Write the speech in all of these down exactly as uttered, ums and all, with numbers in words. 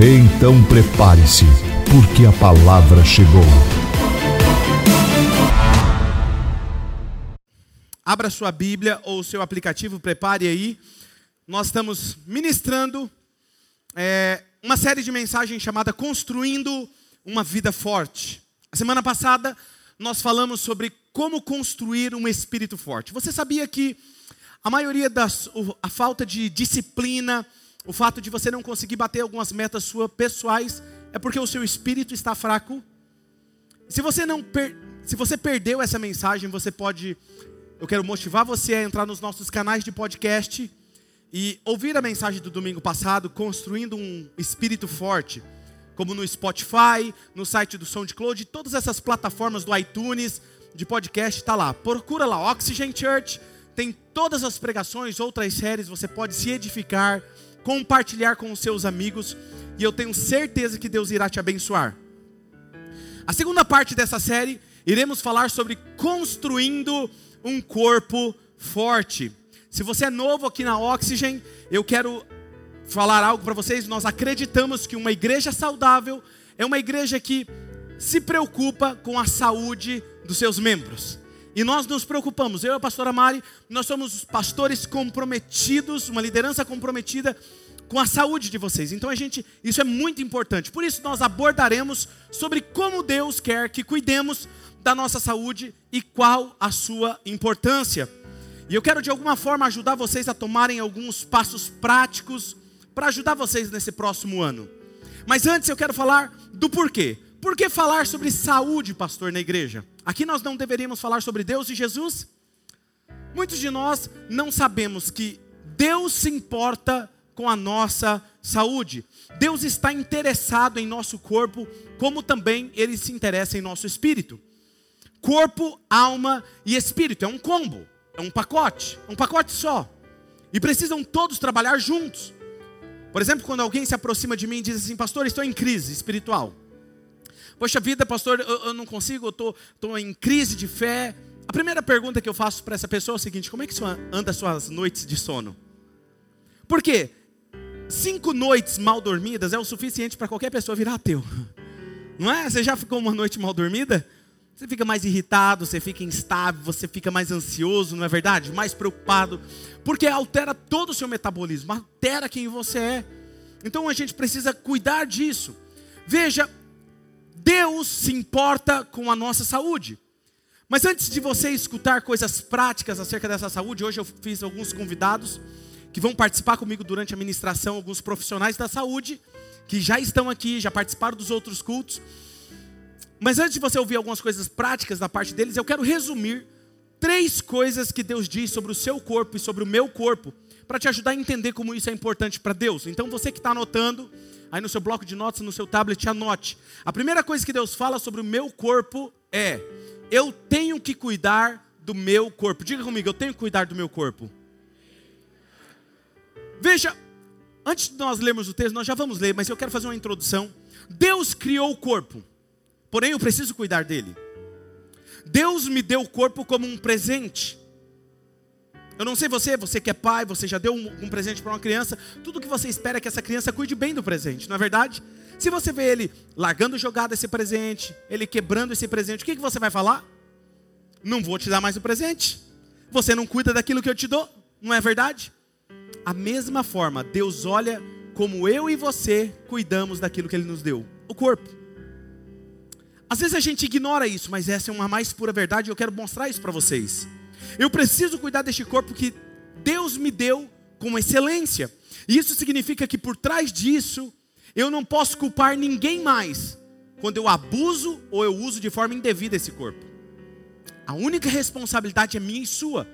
Então prepare-se, porque a palavra chegou. Abra sua Bíblia ou seu aplicativo, prepare aí. Nós estamos ministrando é, uma série de mensagens chamada Construindo uma Vida Forte. A semana passada nós falamos sobre como construir um espírito forte. Você sabia que a maioria das... a falta de disciplina, o fato de você não conseguir bater algumas metas suas pessoais, é porque o seu espírito está fraco? Se você, não per... Se você perdeu essa mensagem, você pode... eu quero motivar você a entrar nos nossos canais de podcast e ouvir a mensagem do domingo passado, Construindo um Espírito Forte, como no Spotify, no site do SoundCloud, todas essas plataformas do iTunes, de podcast, está lá. Procura lá, Oxygen Church, tem todas as pregações, outras séries, você pode se edificar, compartilhar com os seus amigos, e eu tenho certeza que Deus irá te abençoar. A segunda parte dessa série, iremos falar sobre construindo um corpo forte. Se você é novo aqui na Oxygen, eu quero falar algo para vocês. Nós acreditamos que uma igreja saudável é uma igreja que se preocupa com a saúde dos seus membros. E nós nos preocupamos, eu e a pastora Mari, nós somos pastores comprometidos, uma liderança comprometida com a saúde de vocês. Então a gente, isso é muito importante. Por isso nós abordaremos sobre como Deus quer que cuidemos da nossa saúde e qual a sua importância. E eu quero de alguma forma ajudar vocês a tomarem alguns passos práticos para ajudar vocês nesse próximo ano. Mas antes eu quero falar do porquê. Por que falar sobre saúde, pastor, na igreja? Aqui nós não deveríamos falar sobre Deus e Jesus? Muitos de nós não sabemos que Deus se importa com a nossa saúde. Deus está interessado em nosso corpo, como também Ele se interessa em nosso espírito. Corpo, alma e espírito, é um combo, é um pacote, é um pacote só. E precisam todos trabalhar juntos. Por exemplo, quando alguém se aproxima de mim e diz assim: pastor, estou em crise espiritual. Poxa vida, pastor, eu, eu não consigo, eu estou tô, tô em crise de fé. A primeira pergunta que eu faço para essa pessoa é o seguinte: como é que anda as suas noites de sono? Por quê? Cinco noites mal dormidas é o suficiente para qualquer pessoa virar ateu. Não é? Você já ficou uma noite mal dormida? Você fica mais irritado, você fica instável, você fica mais ansioso, não é verdade? Mais preocupado, porque altera todo o seu metabolismo, altera quem você é. Então a gente precisa cuidar disso. Veja, Deus se importa com a nossa saúde. Mas antes de você escutar coisas práticas acerca dessa saúde, hoje eu fiz alguns convidados que vão participar comigo durante a ministração, alguns profissionais da saúde, que já estão aqui, já participaram dos outros cultos. Mas antes de você ouvir algumas coisas práticas da parte deles, eu quero resumir três coisas que Deus diz sobre o seu corpo e sobre o meu corpo, para te ajudar a entender como isso é importante para Deus. Então você que está anotando, aí no seu bloco de notas, no seu tablet, anote. A primeira coisa que Deus fala sobre o meu corpo é: eu tenho que cuidar do meu corpo. Diga comigo, eu tenho que cuidar do meu corpo. Veja, antes de nós lermos o texto, nós já vamos ler, mas eu quero fazer uma introdução. Deus criou o corpo, porém eu preciso cuidar dele. Deus me deu o corpo como um presente. Eu não sei você, você que é pai, você já deu um, um presente para uma criança, tudo que você espera é que essa criança cuide bem do presente, não é verdade? Se você vê ele largando jogada esse presente, ele quebrando esse presente, o que, que você vai falar? Não vou te dar mais o presente. Você não cuida daquilo que eu te dou, não é verdade? A mesma forma, Deus olha como eu e você cuidamos daquilo que Ele nos deu, o corpo. Às vezes a gente ignora isso, mas essa é uma mais pura verdade e eu quero mostrar isso para vocês. Eu preciso cuidar deste corpo que Deus me deu com excelência. E isso significa que por trás disso, eu não posso culpar ninguém mais quando eu abuso ou eu uso de forma indevida esse corpo. A única responsabilidade é minha e sua.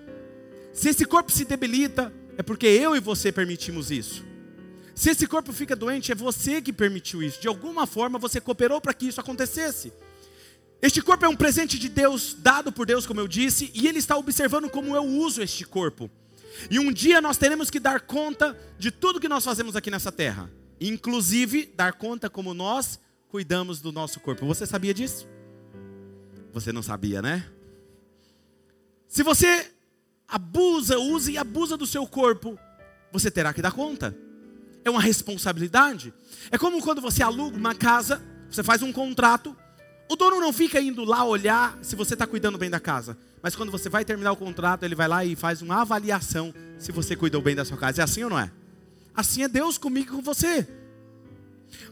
Se esse corpo se debilita, é porque eu e você permitimos isso. Se esse corpo fica doente, é você que permitiu isso. De alguma forma você cooperou para que isso acontecesse. Este corpo é um presente de Deus, dado por Deus, como eu disse, e Ele está observando como eu uso este corpo. E um dia nós teremos que dar conta de tudo que nós fazemos aqui nessa terra. Inclusive, dar conta como nós cuidamos do nosso corpo. Você sabia disso? Você não sabia, né? Se você abusa, usa e abusa do seu corpo, você terá que dar conta. É uma responsabilidade. É como quando você aluga uma casa, você faz um contrato. O dono não fica indo lá olhar se você está cuidando bem da casa. Mas quando você vai terminar o contrato, ele vai lá e faz uma avaliação se você cuidou bem da sua casa. É assim ou não é? Assim é Deus comigo e com você.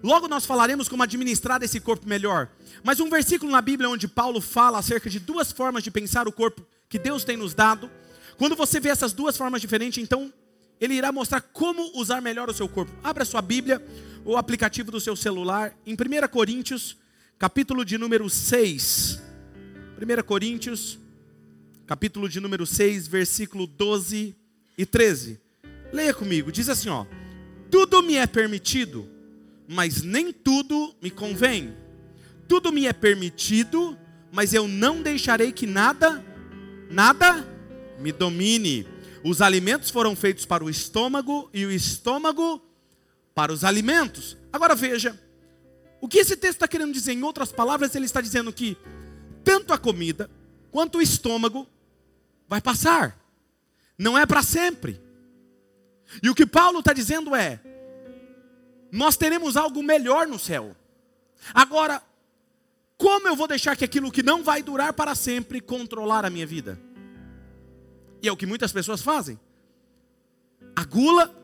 Logo nós falaremos como administrar esse corpo melhor. Mas um versículo na Bíblia onde Paulo fala acerca de duas formas de pensar o corpo que Deus tem nos dado. Quando você vê essas duas formas diferentes, então ele irá mostrar como usar melhor o seu corpo. Abra sua Bíblia ou o aplicativo do seu celular em primeira Coríntios, capítulo de número seis, primeira Coríntios, capítulo de número seis, versículo doze e treze, leia comigo, diz assim ó, tudo me é permitido, mas nem tudo me convém, tudo me é permitido, mas eu não deixarei que nada, nada me domine, os alimentos foram feitos para o estômago e o estômago para os alimentos. Agora veja, o que esse texto está querendo dizer? Em outras palavras, ele está dizendo que tanto a comida quanto o estômago vai passar. Não é para sempre. E o que Paulo está dizendo é, nós teremos algo melhor no céu. Agora, como eu vou deixar que aquilo que não vai durar para sempre controlar a minha vida? E é o que muitas pessoas fazem. A gula...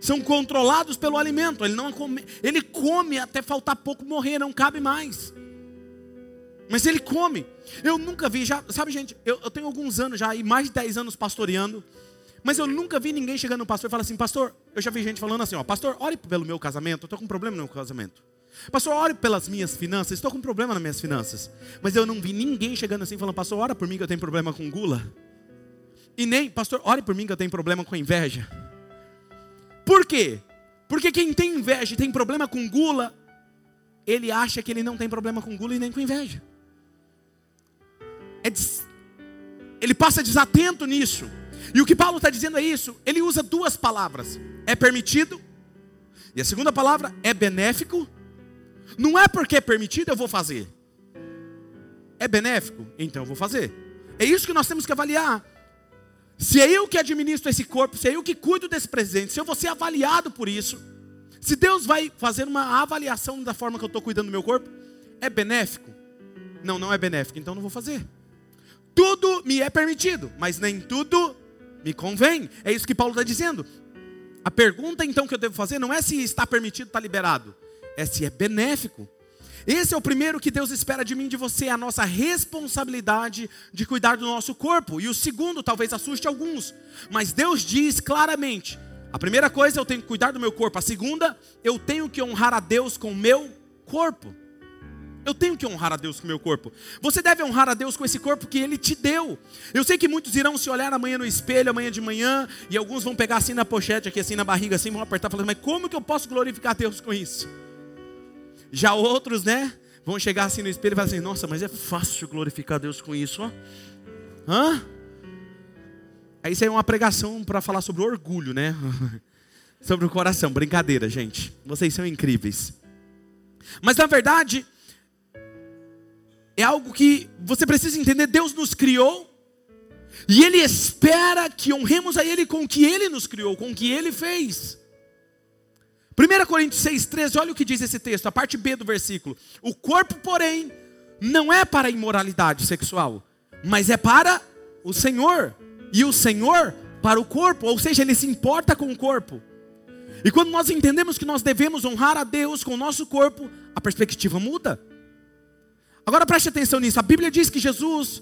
são controlados pelo alimento, ele, não come, ele come até faltar pouco, morrer, não cabe mais. Mas ele come. Eu nunca vi, já, sabe gente, eu, eu tenho alguns anos já, e mais de dez anos pastoreando, mas eu nunca vi ninguém chegando no pastor e falar assim, pastor, eu já vi gente falando assim, ó, pastor, ore pelo meu casamento, eu estou com um problema no meu casamento. Pastor, ore pelas minhas finanças, estou com um problema nas minhas finanças. Mas eu não vi ninguém chegando assim falando, pastor, ora por mim que eu tenho problema com gula. E nem, pastor, ore por mim que eu tenho problema com inveja. Por quê? Porque quem tem inveja e tem problema com gula, ele acha que ele não tem problema com gula e nem com inveja. É des... Ele passa desatento nisso. E o que Paulo está dizendo é isso. Ele usa duas palavras. É permitido. E a segunda palavra é benéfico. Não é porque é permitido eu vou fazer. É benéfico? Então eu vou fazer. É isso que nós temos que avaliar. Se é eu que administro esse corpo, se é eu que cuido desse presente, se eu vou ser avaliado por isso, se Deus vai fazer uma avaliação da forma que eu estou cuidando do meu corpo, é benéfico? Não, não é benéfico, então não vou fazer. Tudo me é permitido, mas nem tudo me convém. É isso que Paulo está dizendo. A pergunta então que eu devo fazer não é se está permitido, está liberado, é se é benéfico. Esse é o primeiro que Deus espera de mim e de você, a nossa responsabilidade de cuidar do nosso corpo. E o segundo talvez assuste alguns, mas Deus diz claramente, a primeira coisa eu tenho que cuidar do meu corpo, a segunda eu tenho que honrar a Deus com o meu corpo. Eu tenho que honrar a Deus com o meu corpo. Você deve honrar a Deus com esse corpo que Ele te deu. Eu sei que muitos irão se olhar amanhã no espelho, amanhã de manhã, e alguns vão pegar assim na pochete, aqui assim na barriga, assim vão apertar, falando, mas como que eu posso glorificar a Deus com isso? Já outros, né, vão chegar assim no espelho e falar assim, nossa, mas é fácil glorificar a Deus com isso, ó. Hã? Aí isso aí é uma pregação para falar sobre orgulho, né? Sobre o coração, brincadeira, gente. Vocês são incríveis. Mas na verdade, é algo que você precisa entender, Deus nos criou. E Ele espera que honremos a Ele com o que Ele nos criou, com o que Ele fez. primeira Coríntios seis, treze, olha o que diz esse texto, a parte B do versículo. O corpo, porém, não é para a imoralidade sexual, mas é para o Senhor, e o Senhor para o corpo, ou seja, Ele se importa com o corpo. E quando nós entendemos que nós devemos honrar a Deus com o nosso corpo, a perspectiva muda. Agora preste atenção nisso, a Bíblia diz que Jesus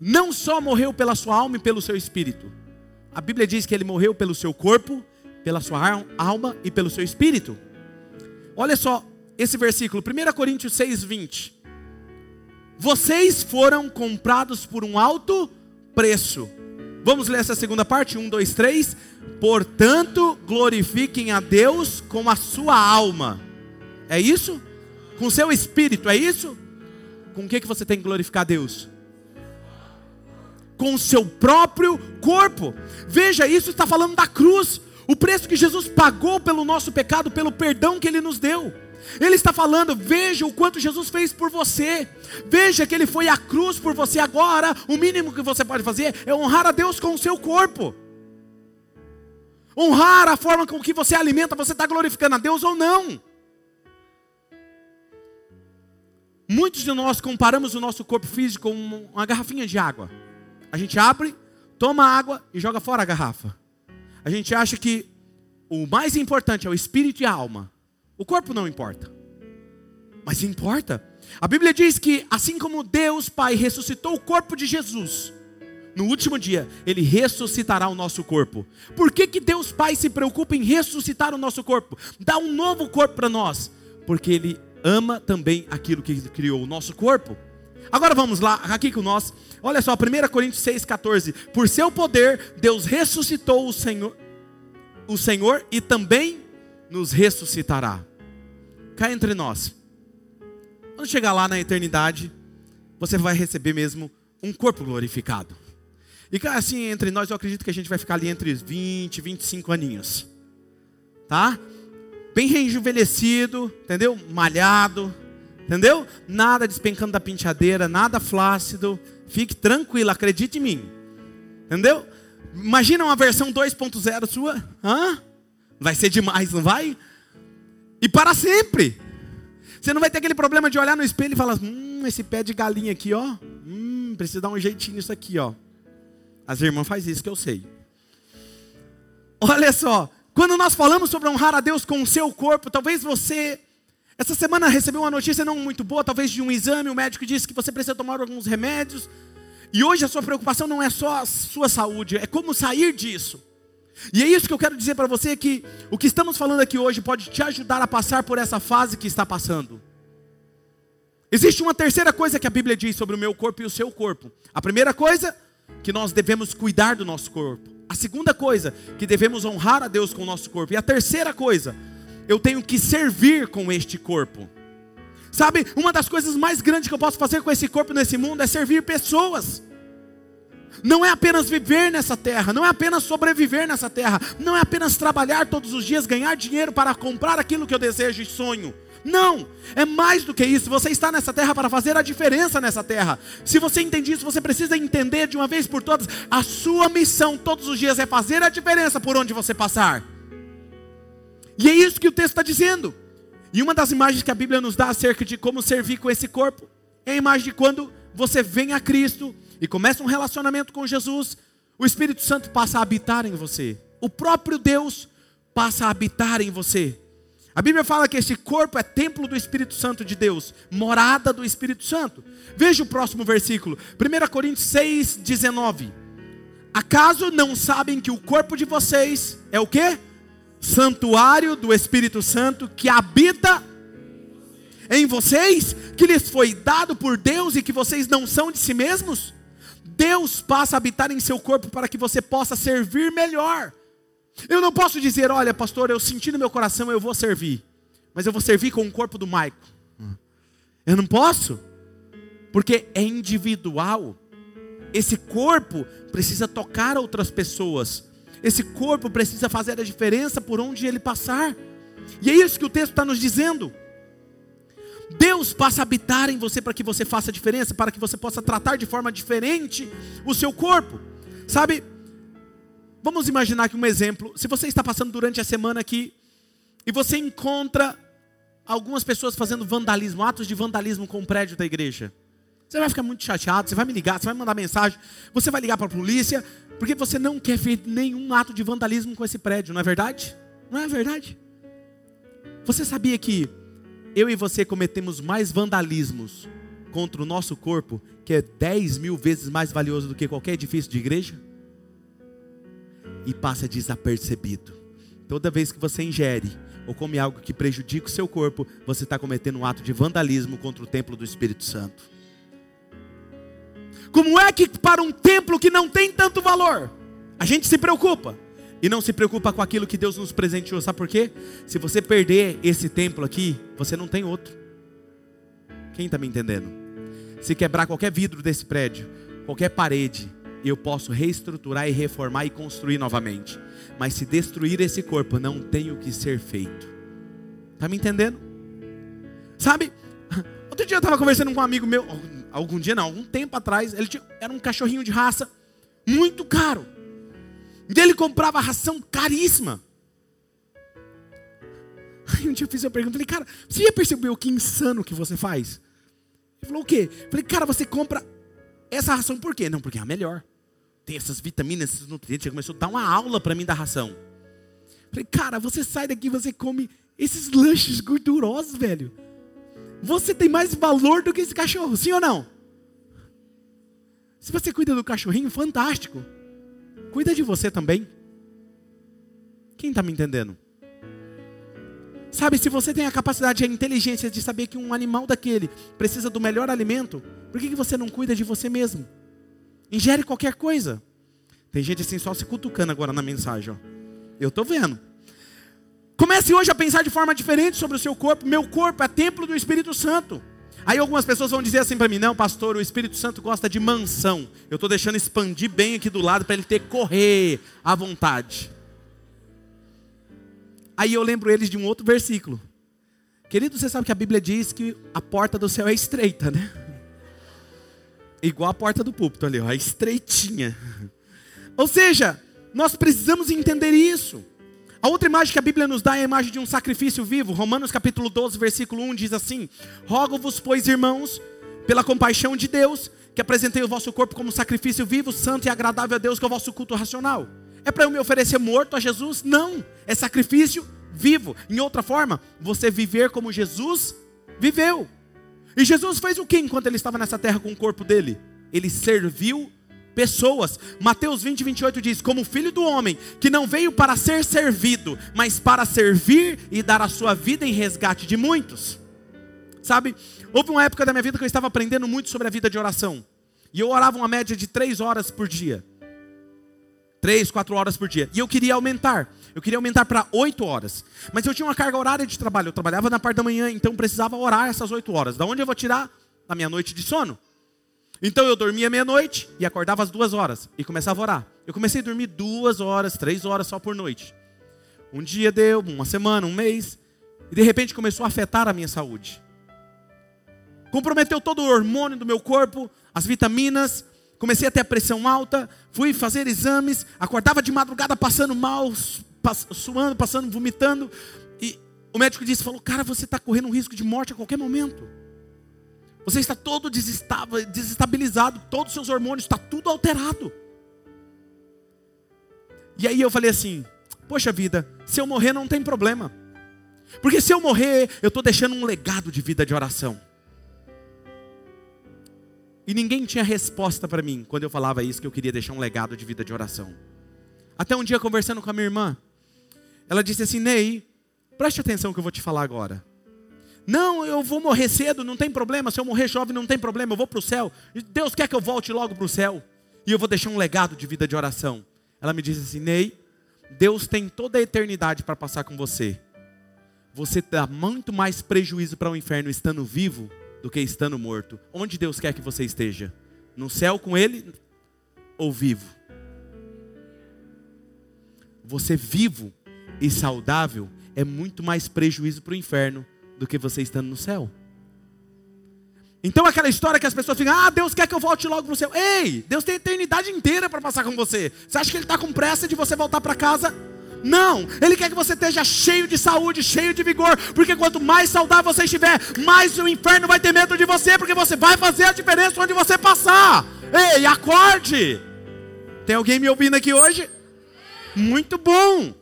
não só morreu pela sua alma e pelo seu espírito, a Bíblia diz que Ele morreu pelo seu corpo, pela sua alma e pelo seu espírito. Olha só esse versículo, primeira Coríntios seis, vinte. Vocês foram comprados por um alto preço. Vamos ler essa segunda parte? Um, dois, três. Portanto, glorifiquem a Deus com a sua alma. É isso? Com o seu espírito, é isso? Com o que, que você tem que glorificar a Deus? Com o seu próprio corpo. Veja, isso está falando da cruz. O preço que Jesus pagou pelo nosso pecado, pelo perdão que Ele nos deu. Ele está falando, veja o quanto Jesus fez por você. Veja que Ele foi à cruz por você agora. O mínimo que você pode fazer é honrar a Deus com o seu corpo. Honrar a forma com que você alimenta. Você está glorificando a Deus ou não? Muitos de nós comparamos o nosso corpo físico com uma garrafinha de água. A gente abre, toma água e joga fora a garrafa. A gente acha que o mais importante é o espírito e a alma. O corpo não importa. Mas importa. A Bíblia diz que assim como Deus Pai ressuscitou o corpo de Jesus, no último dia Ele ressuscitará o nosso corpo. Por que que Deus Pai se preocupa em ressuscitar o nosso corpo? Dá um novo corpo para nós. Porque Ele ama também aquilo que Ele criou, o nosso corpo. Agora vamos lá, aqui com nós. Olha só, primeira Coríntios seis, quatorze. Por seu poder, Deus ressuscitou o Senhor, o Senhor e também nos ressuscitará. Cá entre nós. Quando chegar lá na eternidade, você vai receber mesmo um corpo glorificado. E assim, entre nós, eu acredito que a gente vai ficar ali entre os vinte, vinte e cinco aninhos. Tá? Bem rejuvenescido, entendeu? Malhado. Entendeu? Nada despencando da penteadeira, nada flácido. Fique tranquilo, acredite em mim. Entendeu? Imagina uma versão dois ponto zero sua. Hã? Vai ser demais, não vai? E para sempre. Você não vai ter aquele problema de olhar no espelho e falar: Hum, esse pé de galinha aqui, ó. Hum, precisa dar um jeitinho nisso aqui, ó. As irmãs fazem isso que eu sei. Olha só. Quando nós falamos sobre honrar a Deus com o seu corpo, talvez você... Essa semana recebeu uma notícia não muito boa, talvez de um exame, o médico disse que você precisa tomar alguns remédios. E hoje a sua preocupação não é só a sua saúde, é como sair disso. E é isso que eu quero dizer para você, que o que estamos falando aqui hoje pode te ajudar a passar por essa fase que está passando. Existe uma terceira coisa que a Bíblia diz sobre o meu corpo e o seu corpo. A primeira coisa, que nós devemos cuidar do nosso corpo. A segunda coisa, que devemos honrar a Deus com o nosso corpo. E a terceira coisa... Eu tenho que servir com este corpo. Sabe, uma das coisas mais grandes que eu posso fazer com esse corpo nesse mundo é servir pessoas. Não é apenas viver nessa terra, não é apenas sobreviver nessa terra, não é apenas trabalhar todos os dias, ganhar dinheiro para comprar aquilo que eu desejo e sonho. Não, é mais do que isso. Você está nessa terra para fazer a diferença nessa terra. Se você entende isso, você precisa entender de uma vez por todas, a sua missão todos os dias é fazer a diferença por onde você passar. E é isso que o texto está dizendo. E uma das imagens que a Bíblia nos dá acerca de como servir com esse corpo, é a imagem de quando você vem a Cristo e começa um relacionamento com Jesus, o Espírito Santo passa a habitar em você. O próprio Deus passa a habitar em você. A Bíblia fala que este corpo é templo do Espírito Santo de Deus, morada do Espírito Santo. Veja o próximo versículo, primeira Coríntios seis, dezenove. Acaso não sabem que o corpo de vocês é o quê? Santuário do Espírito Santo que habita em vocês, que lhes foi dado por Deus e que vocês não são de si mesmos. Deus passa a habitar em seu corpo para que você possa servir melhor. Eu não posso dizer, olha pastor, eu senti no meu coração, eu vou servir, mas eu vou servir com o corpo do Maico. Eu não posso, porque é individual. Esse corpo precisa tocar outras pessoas. Esse corpo precisa fazer a diferença por onde ele passar. E é isso que o texto está nos dizendo. Deus passa a habitar em você para que você faça a diferença, para que você possa tratar de forma diferente o seu corpo. Sabe, vamos imaginar aqui um exemplo. Se você está passando durante a semana aqui e você encontra algumas pessoas fazendo vandalismo, atos de vandalismo com o prédio da igreja. Você vai ficar muito chateado, você vai me ligar, você vai mandar mensagem, você vai ligar para a polícia, porque você não quer ver nenhum ato de vandalismo com esse prédio, não é verdade? Não é verdade? Você sabia que eu e você cometemos mais vandalismos contra o nosso corpo, que é dez mil vezes mais valioso do que qualquer edifício de igreja? E passa desapercebido. Toda vez que você ingere ou come algo que prejudica o seu corpo, você está cometendo um ato de vandalismo contra o templo do Espírito Santo. Como é que para um templo que não tem tanto valor, a gente se preocupa? E não se preocupa com aquilo que Deus nos presenteou. Sabe por quê? Se você perder esse templo aqui, você não tem outro. Quem está me entendendo? Se quebrar qualquer vidro desse prédio, qualquer parede, eu posso reestruturar e reformar e construir novamente. Mas se destruir esse corpo, não tem o que ser feito. Está me entendendo? Sabe? Outro dia eu estava conversando com um amigo meu. Algum dia não, algum tempo atrás. Ele tinha, era um cachorrinho de raça muito caro. E ele comprava ração caríssima. Aí um dia eu fiz uma pergunta, falei, cara, você já percebeu que insano que você faz? Ele falou, o quê? Eu falei, cara, você compra essa ração por quê? Não, porque é a melhor. Tem essas vitaminas, esses nutrientes. Ele começou a dar uma aula para mim da ração. Eu falei, cara, você sai daqui e você come esses lanches gordurosos, velho. Você tem mais valor do que esse cachorro, sim ou não? Se você cuida do cachorrinho, fantástico. Cuida de você também. Quem está me entendendo? Sabe, se você tem a capacidade e a inteligência de saber que um animal daquele precisa do melhor alimento, por que que você não cuida de você mesmo? Ingere qualquer coisa. Tem gente assim só se cutucando agora na mensagem. Ó. Eu estou vendo. Comece hoje a pensar de forma diferente sobre o seu corpo. Meu corpo é templo do Espírito Santo. Aí algumas pessoas vão dizer assim para mim, não, pastor, o Espírito Santo gosta de mansão. Eu estou deixando expandir bem aqui do lado para ele ter que correr à vontade. Aí eu lembro eles de um outro versículo. Querido, você sabe que a Bíblia diz que a porta do céu é estreita, né? Igual a porta do púlpito ali, ó, é estreitinha. Ou seja, nós precisamos entender isso. A outra imagem que a Bíblia nos dá é a imagem de um sacrifício vivo. Romanos capítulo doze, versículo um diz assim: rogo-vos, pois, irmãos, pela compaixão de Deus, que apresentei o vosso corpo como sacrifício vivo, santo e agradável a Deus, que é o vosso culto racional. É para eu me oferecer morto a Jesus? Não, é sacrifício vivo. Em outra forma, você viver como Jesus viveu. E Jesus fez o que enquanto ele estava nessa terra com o corpo dele? Ele serviu pessoas. Mateus vinte, vinte e oito diz, como o filho do homem, que não veio para ser servido, mas para servir e dar a sua vida em resgate de muitos. Sabe, houve uma época da minha vida que eu estava aprendendo muito sobre a vida de oração. E eu orava uma média de três horas por dia. Três, quatro horas por dia. E eu queria aumentar. Eu queria aumentar para oito horas. Mas eu tinha uma carga horária de trabalho. Eu trabalhava na parte da manhã, então precisava orar essas oito horas. Da onde eu vou tirar? Da minha noite de sono. Então eu dormia meia-noite e acordava às duas horas e começava a orar. Eu comecei a dormir duas horas, três horas só por noite. Um dia deu, uma semana, um mês. E de repente começou a afetar a minha saúde. Comprometeu todo o hormônio do meu corpo, as vitaminas. Comecei a ter a pressão alta, fui fazer exames. Acordava de madrugada passando mal, suando, passando, vomitando. E o médico disse, falou, cara, você está correndo um risco de morte a qualquer momento. Você está todo desestabilizado, todos os seus hormônios, está tudo alterado. E aí eu falei assim, poxa vida, se eu morrer não tem problema. Porque se eu morrer, eu estou deixando um legado de vida de oração. E ninguém tinha resposta para mim, quando eu falava isso, que eu queria deixar um legado de vida de oração. Até um dia conversando com a minha irmã, ela disse assim, Ney, preste atenção no que eu vou te falar agora. Não, eu vou morrer cedo, não tem problema. Se eu morrer jovem, não tem problema, eu vou para o céu. Deus quer que eu volte logo para o céu. E eu vou deixar um legado de vida de oração. Ela me disse assim, Ney, Deus tem toda a eternidade para passar com você. Você dá muito mais prejuízo para o inferno estando vivo do que estando morto. Onde Deus quer que você esteja? No céu com Ele ou vivo? Você vivo e saudável é muito mais prejuízo para o inferno do que você estando no céu. Então aquela história que as pessoas ficam, ah, Deus quer que eu volte logo pro céu. Ei, Deus tem a eternidade inteira para passar com você. Você acha que Ele está com pressa de você voltar para casa? Não, Ele quer que você esteja cheio de saúde, cheio de vigor, porque quanto mais saudável você estiver, mais o inferno vai ter medo de você, porque você vai fazer a diferença onde você passar. Ei, acorde! Tem alguém me ouvindo aqui hoje? Muito bom!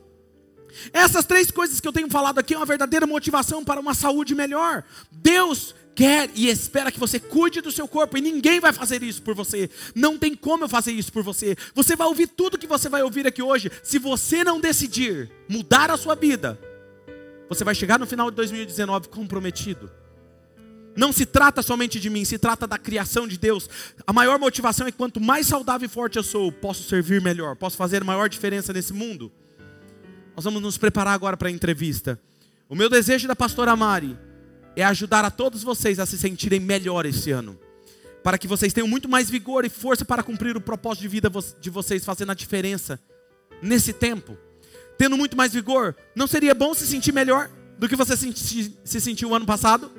Essas três coisas que eu tenho falado aqui é uma verdadeira motivação para uma saúde melhor. Deus quer e espera que você cuide do seu corpo. E ninguém vai fazer isso por você. Não tem como eu fazer isso por você. Você vai ouvir tudo que você vai ouvir aqui hoje. Se você não decidir mudar a sua vida, você vai chegar no final de dois mil e dezenove comprometido. Não se trata somente de mim, se trata da criação de Deus. A maior motivação é que quanto mais saudável e forte eu sou, posso servir melhor, posso fazer maior diferença nesse mundo. Nós vamos nos preparar agora para a entrevista. O meu desejo da pastora Mari é ajudar a todos vocês a se sentirem melhor esse ano, para que vocês tenham muito mais vigor e força para cumprir o propósito de vida de vocês, fazendo a diferença nesse tempo. Tendo muito mais vigor, não seria bom se sentir melhor do que você se sentiu o ano passado?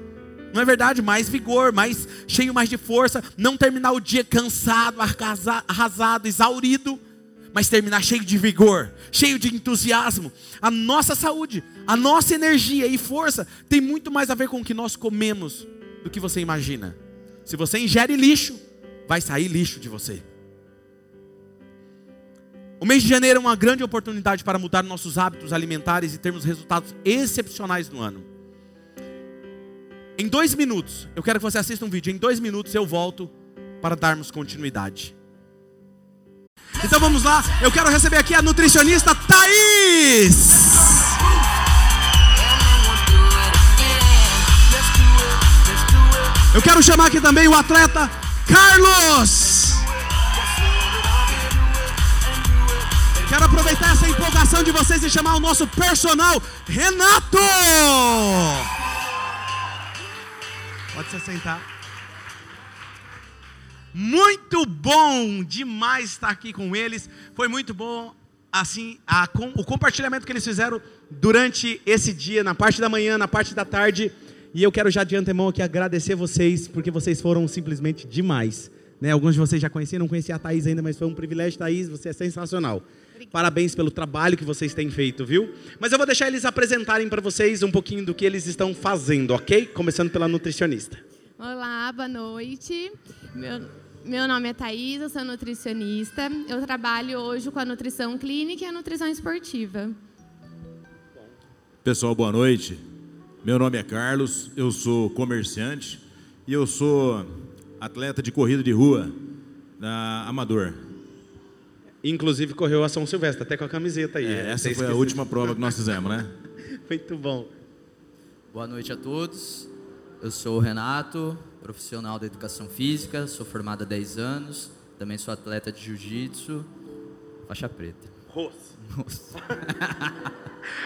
Não é verdade? Mais vigor, mais cheio, mais de força. Não terminar o dia cansado, arrasado, exaurido, mas terminar cheio de vigor, cheio de entusiasmo. A nossa saúde, a nossa energia e força tem muito mais a ver com o que nós comemos do que você imagina. Se você ingere lixo, vai sair lixo de você. O mês de janeiro é uma grande oportunidade para mudar nossos hábitos alimentares e termos resultados excepcionais no ano. Em dois minutos, eu quero que você assista um vídeo. Em dois minutos eu volto para darmos continuidade. Então vamos lá, eu quero receber aqui a nutricionista Thaís. Eu quero chamar aqui também o atleta Carlos. Quero aproveitar essa empolgação de vocês e chamar o nosso personal Renato. Pode se sentar. Muito bom demais estar aqui com eles. Foi muito bom assim, a, com, o compartilhamento que eles fizeram durante esse dia, na parte da manhã, na parte da tarde. E eu quero já de antemão aqui agradecer vocês, porque vocês foram simplesmente demais. Né? Alguns de vocês já conheciam, não conhecia a Thaís ainda, mas foi um privilégio, Thaís, você é sensacional. Parabéns pelo trabalho que vocês têm feito, viu? Mas eu vou deixar eles apresentarem para vocês um pouquinho do que eles estão fazendo, ok? Começando pela nutricionista. Olá, boa noite. Meu, meu nome é Thaís, eu sou nutricionista. Eu trabalho hoje com a nutrição clínica e a nutrição esportiva. Pessoal, boa noite. Meu nome é Carlos, eu sou comerciante e eu sou atleta de corrida de rua da Amador. Inclusive, correu a São Silvestre, até com a camiseta aí. É, essa foi a última prova que nós fizemos, né? Muito bom. Boa noite a todos. Eu sou o Renato, profissional da educação física, sou formado há dez anos, também sou atleta de jiu-jitsu, faixa preta. Rosto.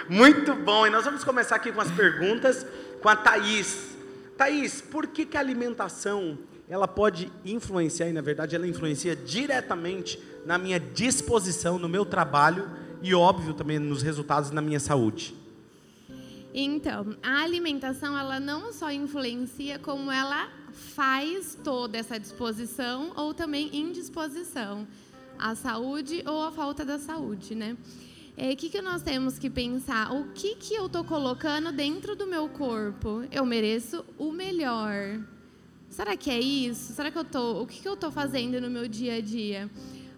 Muito bom. E nós vamos começar aqui com as perguntas com a Thaís. Thaís, por que que a alimentação... ela pode influenciar, e na verdade ela influencia diretamente na minha disposição, no meu trabalho e óbvio também nos resultados na minha saúde? Então, a alimentação ela não só influencia como ela faz toda essa disposição ou também indisposição, a saúde ou a falta da saúde, né? É, que que nós temos que pensar? O que que eu tô colocando dentro do meu corpo? Eu mereço o melhor. Será que é isso? Será que eu tô, o que, que eu estou fazendo no meu dia a dia?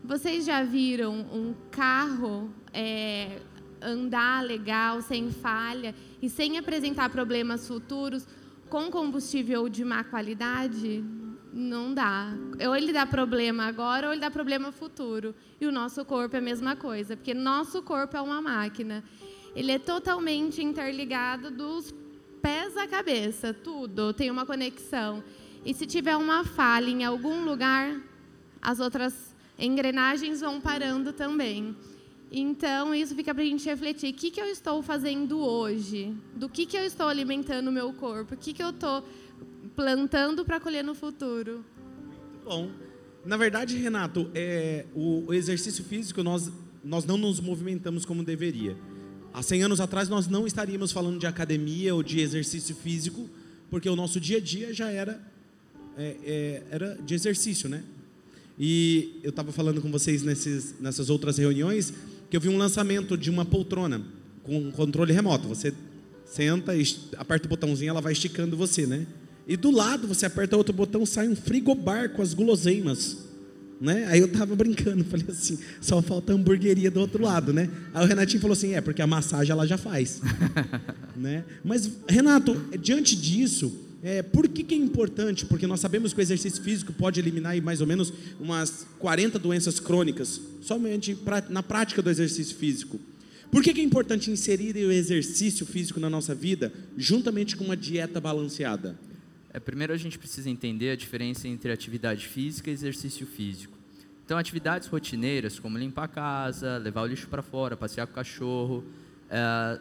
Vocês já viram um carro é, andar legal, sem falha e sem apresentar problemas futuros com combustível de má qualidade? Não dá. Ou ele dá problema agora ou ele dá problema futuro. E o nosso corpo é a mesma coisa, porque nosso corpo é uma máquina. Ele é totalmente interligado dos pés à cabeça, tudo tem uma conexão. E se tiver uma falha em algum lugar, as outras engrenagens vão parando também. Então, isso fica para a gente refletir. O que que eu estou fazendo hoje? Do que que eu estou alimentando o meu corpo? O que que eu estou plantando para colher no futuro? Muito bom. Na verdade, Renato, é, o, o exercício físico, nós, nós não nos movimentamos como deveria. Há cem anos atrás, nós não estaríamos falando de academia ou de exercício físico, porque o nosso dia a dia já era... É, é, era de exercício, né? E eu estava falando com vocês nesses, nessas outras reuniões que eu vi um lançamento de uma poltrona com controle remoto. Você senta, aperta o botãozinho, ela vai esticando você, né? E do lado você aperta outro botão, sai um frigobar com as guloseimas, né? Aí eu estava brincando, falei assim, só falta hamburgueria do outro lado, né? Aí o Renatinho falou assim, é, porque a massagem ela já faz. Né? Mas, Renato, diante disso... É, por que que é importante? Porque nós sabemos que o exercício físico pode eliminar aí mais ou menos umas quarenta doenças crônicas, somente pra, na prática do exercício físico. Por que que é importante inserir o exercício físico na nossa vida, juntamente com uma dieta balanceada? É, primeiro, a gente precisa entender a diferença entre atividade física e exercício físico. Então, atividades rotineiras, como limpar a casa, levar o lixo para fora, passear com o cachorro, é,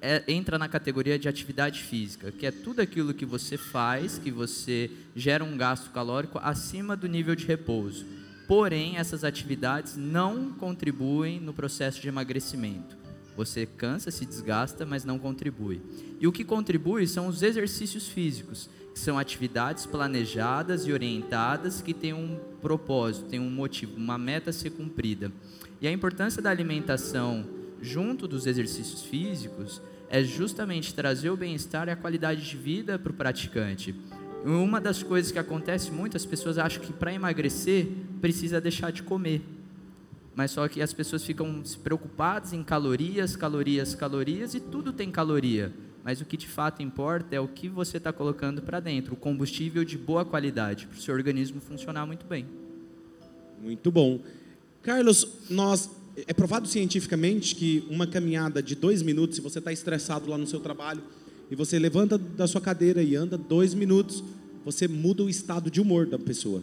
é, entra na categoria de atividade física, que é tudo aquilo que você faz, que você gera um gasto calórico acima do nível de repouso. Porém, essas atividades não contribuem no processo de emagrecimento. Você cansa, se desgasta, mas não contribui. E o que contribui são os exercícios físicos, que são atividades planejadas e orientadas que têm um propósito, têm um motivo, uma meta a ser cumprida. E a importância da alimentação junto dos exercícios físicos é justamente trazer o bem-estar e a qualidade de vida para o praticante. Uma das coisas que acontece muito, as pessoas acham que para emagrecer precisa deixar de comer. Mas só que as pessoas ficam preocupadas em calorias, calorias, calorias, e tudo tem caloria. Mas o que de fato importa é o que você está colocando para dentro, o combustível de boa qualidade, para o seu organismo funcionar muito bem. Muito bom. Carlos, nós, é provado cientificamente que uma caminhada de dois minutos, se você está estressado lá no seu trabalho, e você levanta da sua cadeira e anda dois minutos, você muda o estado de humor da pessoa.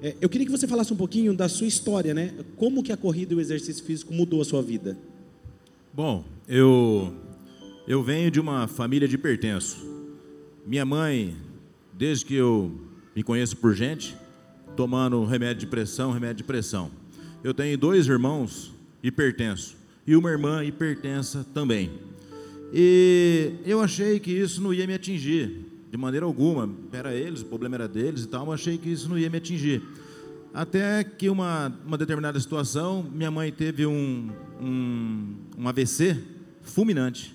É, eu queria que você falasse um pouquinho da sua história, né? Como que a corrida e o exercício físico mudou a sua vida? Bom, eu, eu venho de uma família de hipertenso. Minha mãe, desde que eu me conheço por gente, tomando remédio de pressão, remédio de pressão. Eu tenho dois irmãos hipertensos e uma irmã hipertensa também. E eu achei que isso não ia me atingir. De maneira alguma, era eles, o problema era deles e tal, mas achei que isso não ia me atingir. Até que uma, uma determinada situação, minha mãe teve um, um, um A V C fulminante.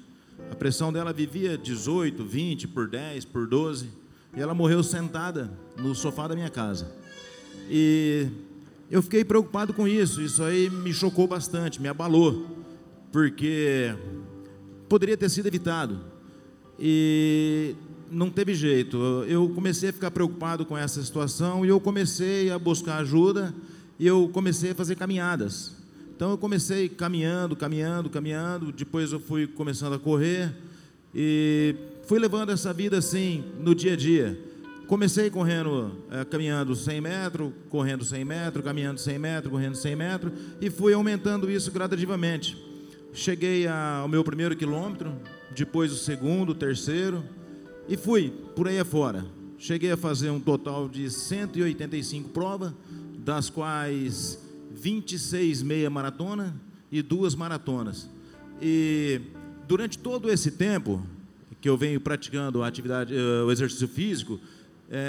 A pressão dela vivia dezoito, vinte, por dez, por doze, e ela morreu sentada no sofá da minha casa. E eu fiquei preocupado com isso, isso aí me chocou bastante, me abalou, porque poderia ter sido evitado. E não teve jeito, eu comecei a ficar preocupado com essa situação e eu comecei a buscar ajuda e eu comecei a fazer caminhadas. Então eu comecei caminhando, caminhando, caminhando, depois eu fui começando a correr e fui levando essa vida assim no dia a dia. Comecei correndo, eh, caminhando cem metros, correndo cem metros, caminhando cem metros, correndo cem metros e fui aumentando isso gradativamente. Cheguei ao meu primeiro quilômetro, depois o segundo, o terceiro. E fui por aí afora. Cheguei a fazer um total de cento e oitenta e cinco provas, das quais vinte e seis meia maratona e duas maratonas. E durante todo esse tempo que eu venho praticando a atividade, o exercício físico,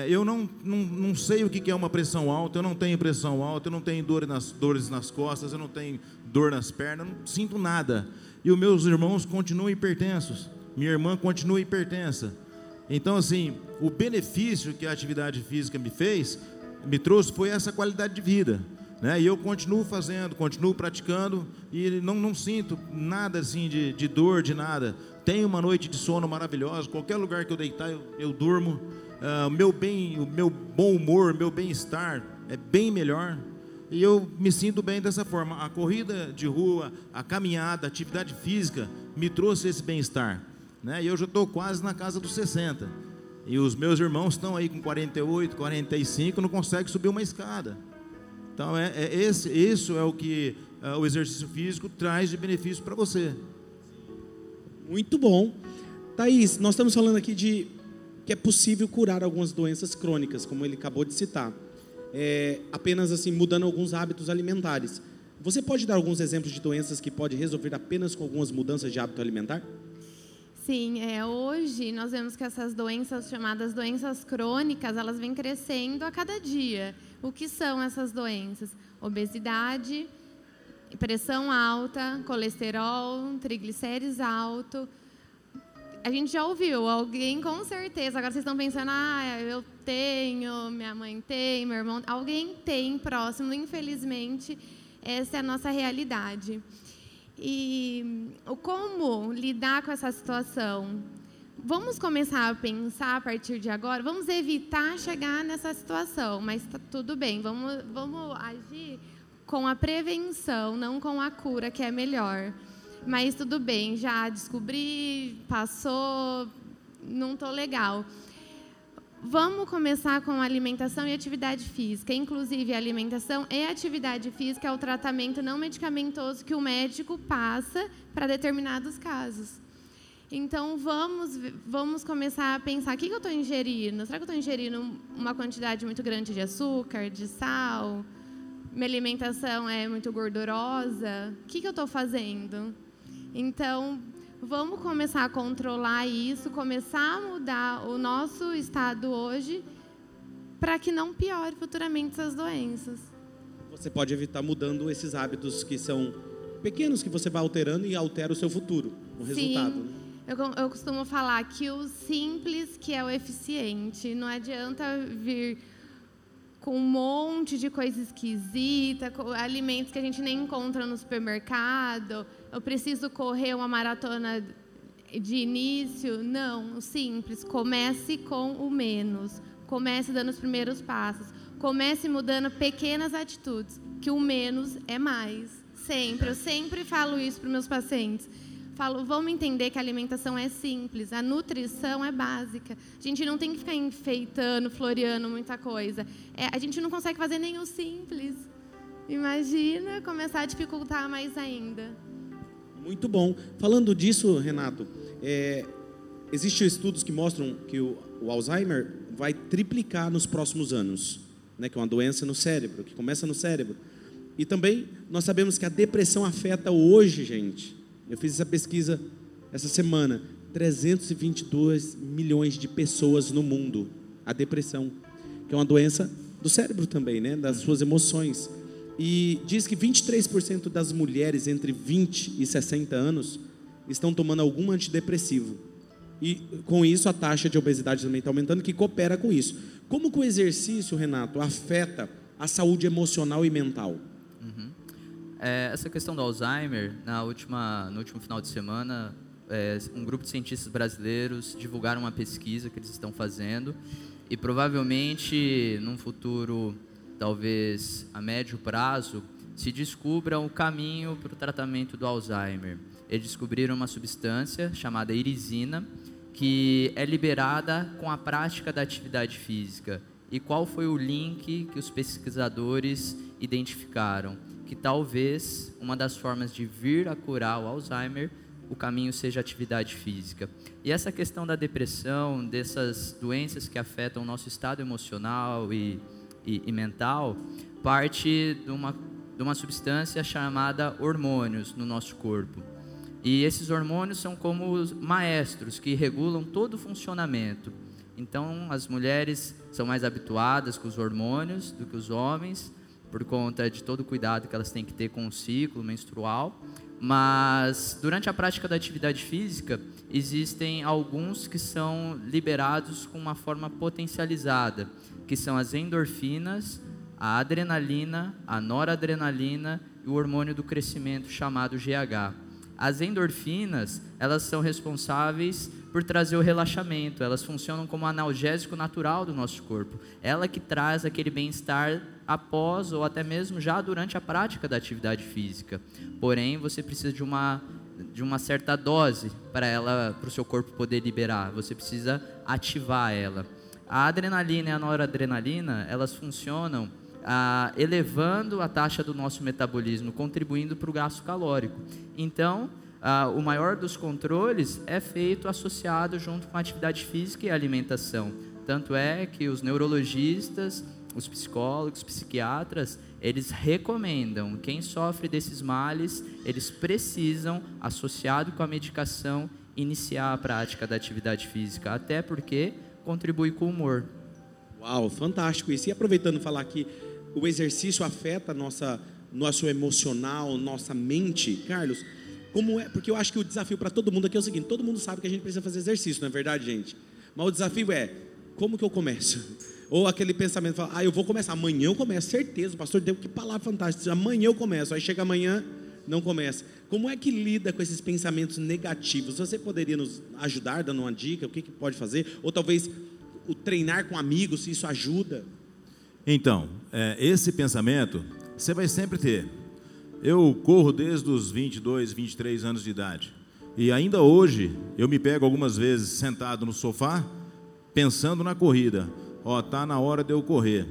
eu não, não, não sei o que é uma pressão alta, eu não tenho pressão alta, eu não tenho dor nas, dores nas costas, eu não tenho dor nas pernas, eu não sinto nada. E os meus irmãos continuam hipertensos, minha irmã continua hipertensa. Então, assim, o benefício que a atividade física me fez, me trouxe, foi essa qualidade de vida, né? E eu continuo fazendo, continuo praticando e não, não sinto nada, assim, de, de dor, de nada. Tenho uma noite de sono maravilhosa, qualquer lugar que eu deitar, eu, eu durmo. Ah, o meu bem, o meu bom humor, o meu bem-estar é bem melhor e eu me sinto bem dessa forma. A corrida de rua, a caminhada, a atividade física me trouxe esse bem-estar. Né? E eu já estou quase na casa dos sessenta. E os meus irmãos estão aí com quarenta e oito, quarenta e cinco, não conseguem subir uma escada. Então, é, é esse, isso é o que uh, o exercício físico traz de benefício para você. Muito bom. Thaís, nós estamos falando aqui de que é possível curar algumas doenças crônicas, como ele acabou de citar. É, apenas assim, mudando alguns hábitos alimentares. Você pode dar alguns exemplos de doenças que pode resolver apenas com algumas mudanças de hábito alimentar? Sim, é, hoje nós vemos que essas doenças chamadas doenças crônicas, elas vêm crescendo a cada dia. O que são essas doenças? Obesidade, pressão alta, colesterol, triglicérides alto. A gente já ouviu, alguém com certeza, agora vocês estão pensando, ah, eu tenho, minha mãe tem, meu irmão, alguém tem próximo, infelizmente, essa é a nossa realidade. E como lidar com essa situação? Vamos começar a pensar a partir de agora, vamos evitar chegar nessa situação, mas tá tudo bem, vamos, vamos agir com a prevenção, não com a cura, que é melhor. Mas tudo bem, já descobri, passou, não estou legal. vamos começar com alimentação e atividade física. Inclusive, a alimentação e a atividade física é o tratamento não medicamentoso que o médico passa para determinados casos. Então, vamos, vamos começar a pensar, o que eu estou ingerindo? Será que eu estou ingerindo uma quantidade muito grande de açúcar, de sal? Minha alimentação é muito gordurosa? O que eu estou fazendo? Então, vamos começar a controlar isso, começar a mudar o nosso estado hoje para que não piore futuramente essas doenças. Você pode evitar mudando esses hábitos que são pequenos, que você vai alterando e altera o seu futuro, o resultado. Sim. Eu, eu costumo falar que o simples que é o eficiente. Não adianta vir com um monte de coisa esquisita, alimentos que a gente nem encontra no supermercado. Eu preciso correr uma maratona de início. Não, o simples. Comece com o menos. Comece dando os primeiros passos. Comece mudando pequenas atitudes, que o menos é mais. Sempre. Eu sempre falo isso para os meus pacientes. Falo, vamos entender que a alimentação é simples, a nutrição é básica. A gente não tem que ficar enfeitando, floreando muita coisa. É, a gente não consegue fazer nem o simples. Imagina começar a dificultar mais ainda. Muito bom. Falando disso, Renato, é, existem estudos que mostram que o, o Alzheimer vai triplicar nos próximos anos, né, que é uma doença no cérebro, que começa no cérebro. E também nós sabemos que a depressão afeta hoje, gente. Eu fiz essa pesquisa essa semana. trezentos e vinte e dois milhões de pessoas no mundo. A depressão, que é uma doença do cérebro também, né? Das suas emoções. E diz que vinte e três por cento das mulheres entre vinte e sessenta anos estão tomando algum antidepressivo. E com isso a taxa de obesidade também está aumentando, que coopera com isso. Como que o exercício, Renato, afeta a saúde emocional e mental? Uhum. Essa questão do Alzheimer, na última, no último final de semana, é, um grupo de cientistas brasileiros divulgaram uma pesquisa que eles estão fazendo e provavelmente, num futuro, talvez a médio prazo, se descubra um caminho para o tratamento do Alzheimer. Eles descobriram uma substância chamada irisina, que é liberada com a prática da atividade física. E qual foi o link que os pesquisadores identificaram? Que talvez uma das formas de vir a curar o Alzheimer, o caminho seja atividade física. E essa questão da depressão, dessas doenças que afetam o nosso estado emocional e, e, e mental, parte de uma, de uma substância chamada hormônios no nosso corpo. E esses hormônios são como os maestros que regulam todo o funcionamento. Então, as mulheres são mais habituadas com os hormônios do que os homens, por conta de todo o cuidado que elas têm que ter com o ciclo menstrual, mas durante a prática da atividade física, existem alguns que são liberados com uma forma potencializada, que são as endorfinas, a adrenalina, a noradrenalina e o hormônio do crescimento chamado G H. As endorfinas, elas são responsáveis por trazer o relaxamento, elas funcionam como analgésico natural do nosso corpo, ela que traz aquele bem-estar após ou até mesmo já durante a prática da atividade física. Porém, você precisa de uma, de uma certa dose para ela, para o seu corpo poder liberar, você precisa ativar ela. A adrenalina e a noradrenalina, elas funcionam ah, elevando a taxa do nosso metabolismo, contribuindo para o gasto calórico. Então, ah, o maior dos controles é feito associado junto com a atividade física e a alimentação. Tanto é que os neurologistas, os psicólogos, psiquiatras, eles recomendam, quem sofre desses males, eles precisam, associado com a medicação, iniciar a prática da atividade física, até porque contribui com o humor. Uau, fantástico isso. E aproveitando falar que o exercício afeta nossa, nosso emocional, nossa mente, Carlos, como é? Porque eu acho que o desafio para todo mundo aqui é o seguinte, todo mundo sabe que a gente precisa fazer exercício, não é verdade, gente? Mas o desafio é, como que eu começo? Ou aquele pensamento, fala, ah, eu vou começar, amanhã eu começo, certeza, o pastor deu, que palavra fantástica, amanhã eu começo, aí chega amanhã, não começa. Como é que lida com esses pensamentos negativos? Você poderia nos ajudar, dando uma dica, o que, que pode fazer? Ou talvez o treinar com amigos, se isso ajuda? Então, é, esse pensamento, você vai sempre ter. Eu corro desde os vinte e dois, vinte e três anos de idade, e ainda hoje, eu me pego algumas vezes sentado no sofá, pensando na corrida. ó, tá na hora de eu correr.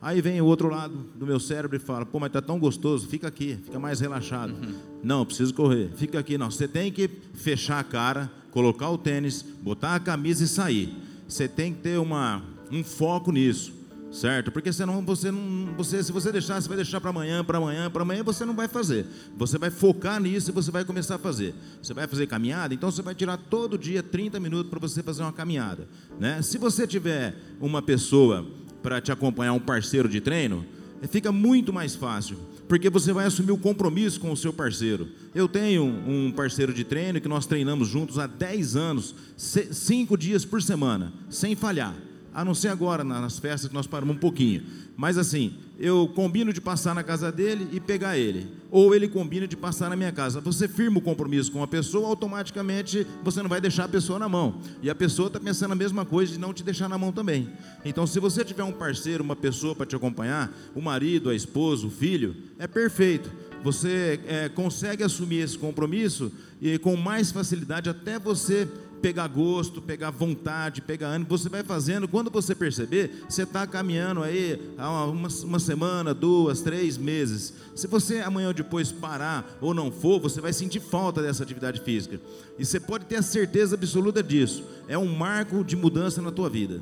Aí vem o outro lado do meu cérebro e fala, pô, mas tá tão gostoso, fica aqui, fica mais relaxado. Uhum. Não, preciso correr, fica aqui. Não, você tem que fechar a cara, colocar o tênis, botar a camisa e sair. Você tem que ter uma, um foco nisso, certo? Porque senão você não, você, se você deixar, você vai deixar para amanhã, para amanhã, para amanhã, você não vai fazer. Você vai focar nisso e você vai começar a fazer. Você vai fazer caminhada, então você vai tirar todo dia trinta minutos para você fazer uma caminhada, né? Se você tiver uma pessoa para te acompanhar, um parceiro de treino, fica muito mais fácil, porque você vai assumir o compromisso com o seu parceiro. Eu tenho um parceiro de treino que nós treinamos juntos há dez anos, cinco dias por semana, sem falhar, a não ser agora nas festas que nós paramos um pouquinho, mas assim, eu combino de passar na casa dele e pegar ele, ou ele combina de passar na minha casa. Você firma o compromisso com a pessoa, automaticamente você não vai deixar a pessoa na mão, e a pessoa está pensando a mesma coisa de não te deixar na mão também. Então, se você tiver um parceiro, uma pessoa para te acompanhar, o marido, a esposa, o filho, é perfeito. Você é, consegue assumir esse compromisso e com mais facilidade, até você pegar gosto, pegar vontade, pegar ânimo. Você vai fazendo, quando você perceber, você está caminhando aí há uma, uma semana, duas, três meses. Se você amanhã ou depois parar ou não for, você vai sentir falta dessa atividade física, e você pode ter a certeza absoluta disso, é um marco de mudança na tua vida.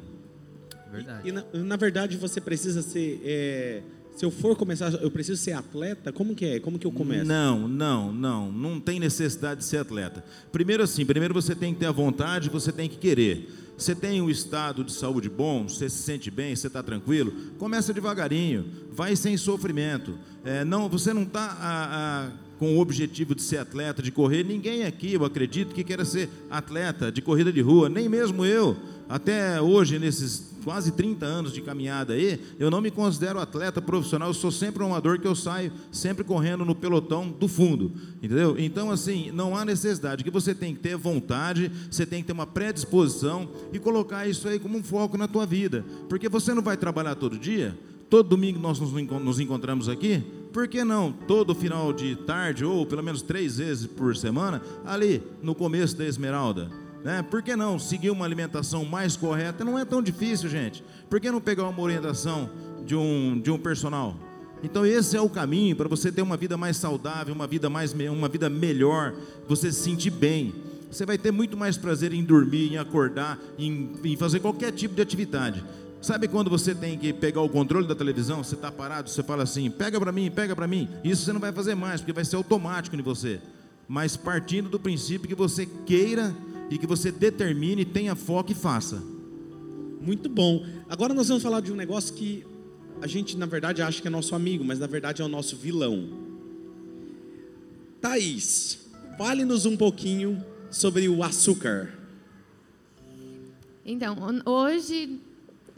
Verdade. E, e na, na verdade você precisa ser, é, se eu for começar, eu preciso ser atleta? Como que é? Como que eu começo? Não, não, não. Não tem necessidade de ser atleta. Primeiro assim, primeiro você tem que ter a vontade, você tem que querer. Você tem um estado de saúde bom, você se sente bem, você está tranquilo, começa devagarinho, vai sem sofrimento. É, não, você não está com o objetivo de ser atleta, de correr. Ninguém aqui, eu acredito, que queira ser atleta de corrida de rua, nem mesmo eu. Até hoje, nesses quase trinta anos de caminhada aí, eu não me considero atleta profissional, eu sou sempre um amador, que eu saio sempre correndo no pelotão do fundo, entendeu? Então, assim, não há necessidade. O que você tem que ter é vontade, você tem que ter uma predisposição e colocar isso aí como um foco na tua vida, porque você não vai trabalhar todo dia. Todo domingo nós nos encontramos aqui, por que não? Todo final de tarde, ou pelo menos três vezes por semana, ali no começo da Esmeralda, né? Por que não seguir uma alimentação mais correta? Não é tão difícil, gente. Por que não pegar uma orientação de um, de um personal? Então esse é o caminho para você ter uma vida mais saudável, uma vida, mais, uma vida melhor, você se sentir bem. Você vai ter muito mais prazer em dormir, em acordar, em, em fazer qualquer tipo de atividade. Sabe quando você tem que pegar o controle da televisão, você está parado, você fala assim, pega para mim, pega para mim. Isso você não vai fazer mais, porque vai ser automático em você. Mas partindo do princípio que você queira e que você determine, tenha foco e faça. Muito bom. Agora nós vamos falar de um negócio que a gente, na verdade, acha que é nosso amigo, mas na verdade é o nosso vilão. Thaís, fale-nos um pouquinho sobre o açúcar. Então, hoje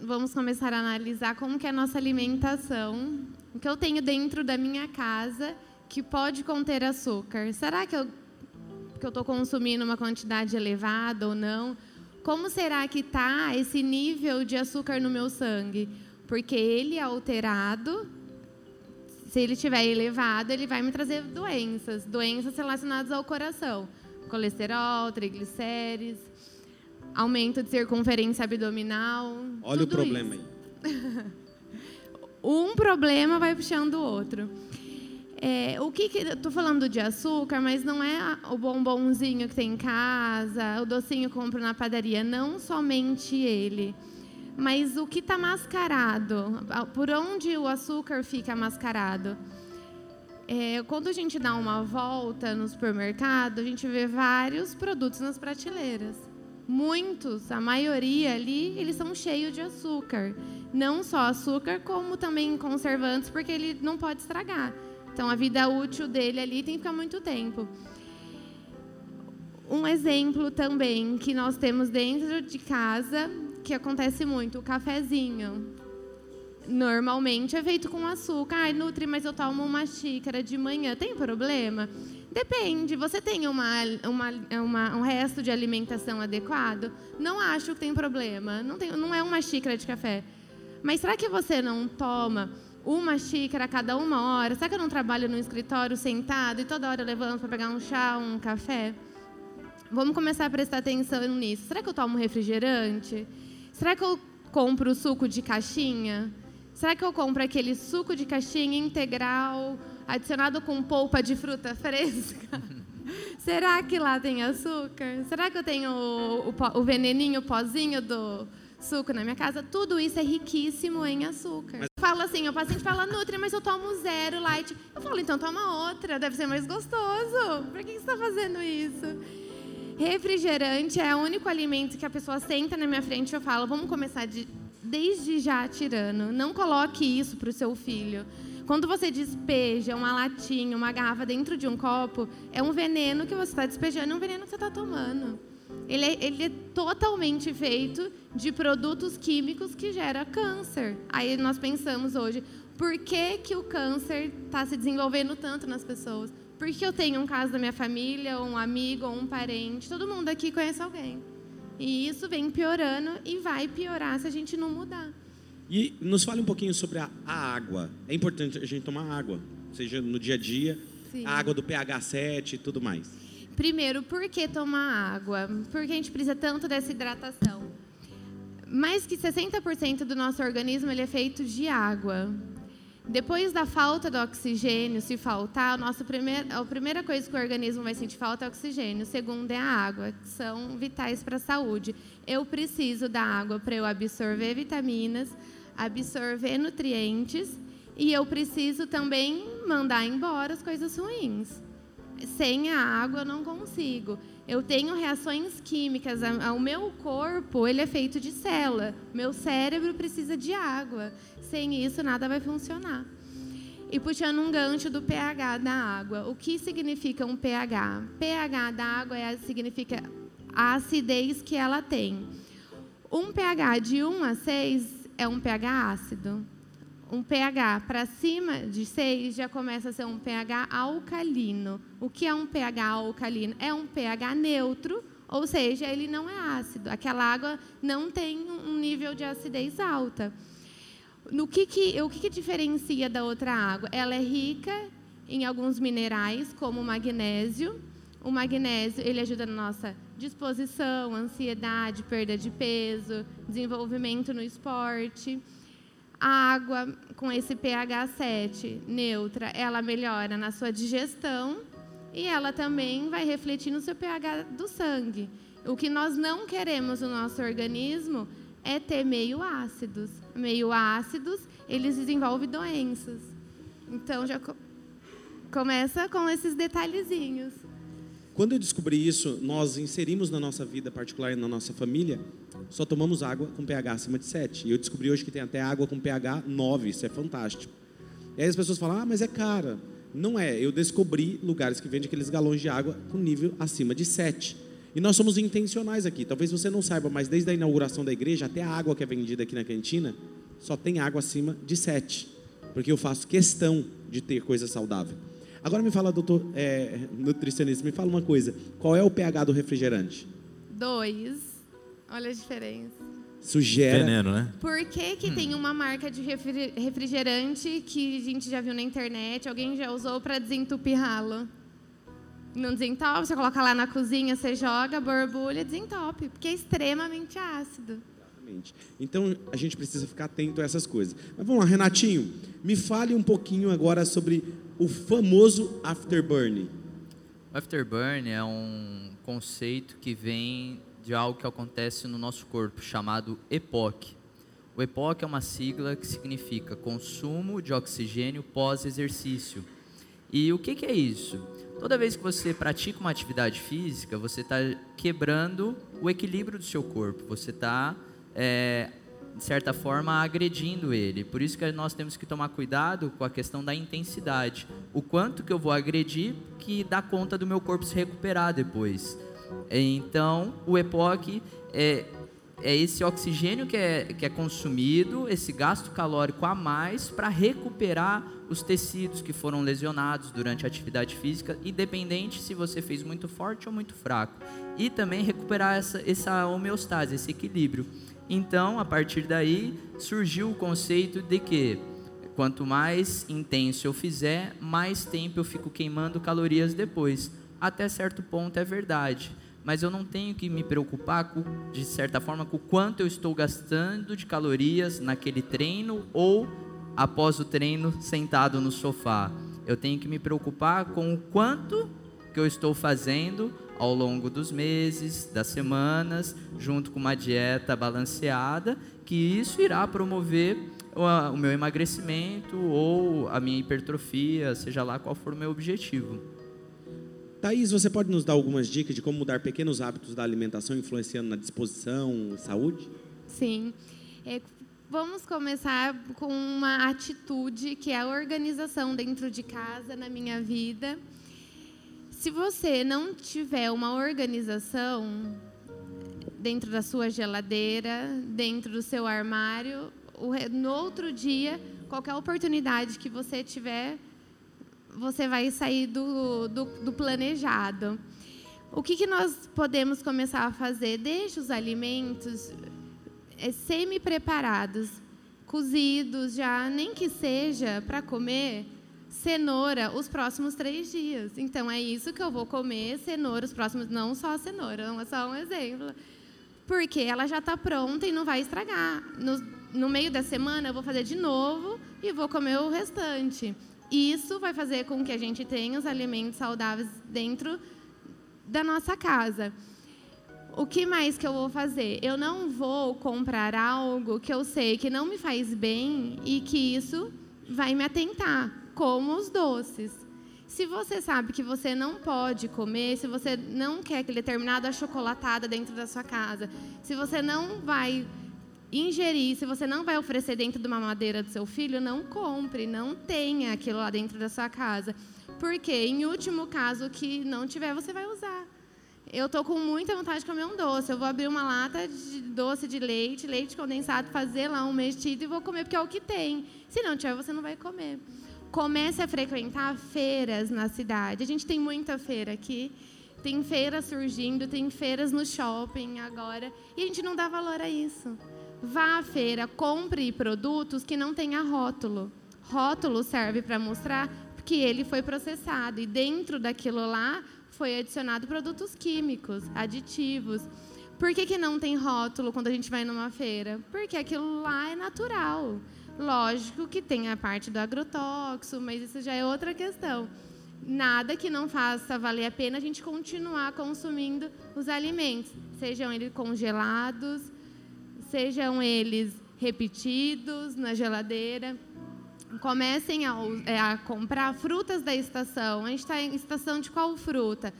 vamos começar a analisar como que é a nossa alimentação, o que eu tenho dentro da minha casa que pode conter açúcar. Será que eu que eu estou consumindo uma quantidade elevada ou não? Como será que está esse nível de açúcar no meu sangue? Porque ele é alterado, se ele estiver elevado, ele vai me trazer doenças, doenças relacionadas ao coração, colesterol, triglicérides, aumento de circunferência abdominal. Olha o problema isso. Aí. Um problema vai puxando o outro. É, o que, que eu estou falando de açúcar, mas não é o bombonzinho que tem em casa, o docinho que eu compro na padaria, não somente ele, mas o que está mascarado, por onde o açúcar fica mascarado. É, quando a gente dá uma volta no supermercado, a gente vê vários produtos nas prateleiras. Muitos, a maioria ali, eles são cheios de açúcar. Não só açúcar, como também conservantes, porque ele não pode estragar. Então, a vida útil dele ali tem que ficar muito tempo. Um exemplo também que nós temos dentro de casa, que acontece muito, o cafezinho. Normalmente é feito com açúcar. Ai, Nutri, mas eu tomo uma xícara de manhã. Tem problema? Depende. Você tem uma, uma, uma, um resto de alimentação adequado? Não acho que tem problema. Não, tem, não é uma xícara de café. Mas será que você não toma uma xícara a cada uma hora? Será que eu não trabalho no escritório sentado e toda hora eu levanto para pegar um chá, um café? Vamos começar a prestar atenção nisso. Será que eu tomo refrigerante? Será que eu compro o suco de caixinha? Será que eu compro aquele suco de caixinha integral, adicionado com polpa de fruta fresca? Será que lá tem açúcar? Será que eu tenho o, o, o veneninho, o pozinho do suco na minha casa? Tudo isso é riquíssimo em açúcar. Mas... Fala assim, o paciente fala, Nutri, mas eu tomo zero light. Eu falo, então toma outra, deve ser mais gostoso. Por que você está fazendo isso? Refrigerante é o único alimento que a pessoa senta na minha frente e eu falo, vamos começar de, desde já tirando. Não coloque isso para o seu filho. Quando você despeja uma latinha, uma garrafa dentro de um copo, é um veneno que você está despejando, é um veneno que você está tomando. Ele é, ele é totalmente feito de produtos químicos que geram câncer. Aí nós pensamos hoje, por que, que o câncer está se desenvolvendo tanto nas pessoas? Porque eu tenho um caso da minha família, ou um amigo, ou um parente. Todo mundo aqui conhece alguém. E isso vem piorando e vai piorar se a gente não mudar. E nos fale um pouquinho sobre a, a água. É importante a gente tomar água, seja no dia a dia, sim, a água do pH sete e tudo mais. Primeiro, por que tomar água? Por que a gente precisa tanto dessa hidratação? Mais que sessenta por cento do nosso organismo ele é feito de água. Depois da falta do oxigênio, se faltar, a nossa primeira, a primeira coisa que o organismo vai sentir falta é o oxigênio. O segundo é a água, que são vitais para a saúde. Eu preciso da água para eu absorver vitaminas, absorver nutrientes e eu preciso também mandar embora as coisas ruins. Sem a água eu não consigo. Eu tenho reações químicas. O meu corpo ele é feito de célula. Meu cérebro precisa de água. Sem isso, nada vai funcionar. E puxando um gancho do pH da água. O que significa um pH? pH da água é, significa a acidez que ela tem. Um pH de um a seis é um pH ácido. Um pH para cima de seis já começa a ser um pH alcalino. O que é um pH alcalino? É um pH neutro, ou seja, ele não é ácido. Aquela água não tem um nível de acidez alta. No que que, o que, que diferencia da outra água? Ela é rica em alguns minerais, como o magnésio. O magnésio ele ajuda na nossa disposição, ansiedade, perda de peso, desenvolvimento no esporte. A água com esse pH sete neutra, ela melhora na sua digestão e ela também vai refletir no seu pH do sangue. O que nós não queremos no nosso organismo é ter meio ácidos. Meio ácidos, eles desenvolvem doenças. Então, já co- começa com esses detalhezinhos. Quando eu descobri isso, nós inserimos na nossa vida particular e na nossa família, só tomamos água com pH acima de sete. E eu descobri hoje que tem até água com pH nove, isso é fantástico. E aí as pessoas falam, ah, mas é cara. Não é, eu descobri lugares que vendem aqueles galões de água com nível acima de sete. E nós somos intencionais aqui. Talvez você não saiba, mas desde a inauguração da igreja até a água que é vendida aqui na cantina, só tem água acima de sete. Porque eu faço questão de ter coisa saudável. Agora me fala, doutor é, nutricionista, me fala uma coisa. Qual é o pH do refrigerante? Dois. Olha a diferença. Sugere. Veneno, né? Por que que hum. tem uma marca de refrigerante que a gente já viu na internet, alguém já usou para desentupir ralo? Não desentope, você coloca lá na cozinha, você joga, borbulha, desentope, porque é extremamente ácido. Exatamente. Então, a gente precisa ficar atento a essas coisas. Mas vamos lá, Renatinho, me fale um pouquinho agora sobre o famoso afterburn. O afterburn é um conceito que vem de algo que acontece no nosso corpo, chamado E P O C. O E P O C é uma sigla que significa consumo de oxigênio pós-exercício. E o que que é isso? Toda vez que você pratica uma atividade física, você está quebrando o equilíbrio do seu corpo. Você está, é, de certa forma, agredindo ele. Por isso que nós temos que tomar cuidado com a questão da intensidade. O quanto que eu vou agredir que dá conta do meu corpo se recuperar depois. Então, o E P O C é, é esse oxigênio que é, que é consumido, esse gasto calórico a mais para recuperar os tecidos que foram lesionados durante a atividade física, independente se você fez muito forte ou muito fraco. E também recuperar essa, essa homeostase, esse equilíbrio. Então, a partir daí, surgiu o conceito de que quanto mais intenso eu fizer, mais tempo eu fico queimando calorias depois. Até certo ponto é verdade. mas eu não tenho que me preocupar, com, de certa forma, com o quanto eu estou gastando de calorias naquele treino ou após o treino sentado no sofá. Eu tenho que me preocupar com o quanto que eu estou fazendo ao longo dos meses, das semanas, junto com uma dieta balanceada, que isso irá promover o meu emagrecimento ou a minha hipertrofia, seja lá qual for o meu objetivo. Thaís, você pode nos dar algumas dicas de como mudar pequenos hábitos da alimentação influenciando na disposição e saúde? Sim. É, vamos começar com uma atitude que é a organização dentro de casa, na minha vida. Se você não tiver uma organização dentro da sua geladeira, dentro do seu armário, no outro dia, qualquer oportunidade que você tiver, você vai sair do, do, do planejado. O que, que nós podemos começar a fazer? Deixe os alimentos semi-preparados, cozidos já, nem que seja para comer cenoura os próximos três dias. Então, é isso que eu vou comer, cenoura os próximos... Não só cenoura, é só um exemplo. Porque ela já está pronta e não vai estragar. No, no meio da semana, eu vou fazer de novo e vou comer o restante. Isso vai fazer com que a gente tenha os alimentos saudáveis dentro da nossa casa. O que mais que eu vou fazer? Eu não vou comprar algo que eu sei que não me faz bem e que isso vai me atentar, como os doces. Se você sabe que você não pode comer, se você não quer aquele determinado achocolatado dentro da sua casa, se você não vai ingerir, se você não vai oferecer dentro de uma mamadeira do seu filho, não compre, não tenha aquilo lá dentro da sua casa. Porque, em último caso, o que não tiver, você vai usar. Eu estou com muita vontade de comer um doce. Eu vou abrir uma lata de doce de leite, leite condensado, fazer lá um mexido e vou comer, porque é o que tem. Se não tiver, você não vai comer. Comece a frequentar feiras na cidade. A gente tem muita feira aqui. Tem feiras surgindo, tem feiras no shopping agora. E a gente não dá valor a isso. Vá à feira, compre produtos que não tenha rótulo. Rótulo serve para mostrar que ele foi processado e dentro daquilo lá foi adicionado produtos químicos, aditivos. Por que que não tem rótulo quando a gente vai numa feira? Porque aquilo lá é natural. Lógico que tem a parte do agrotóxico, mas isso já é outra questão. Nada que não faça valer a pena a gente continuar consumindo os alimentos, sejam eles congelados, sejam eles repetidos na geladeira. Comecem a, a comprar frutas da estação. A gente está em estação de qual fruta?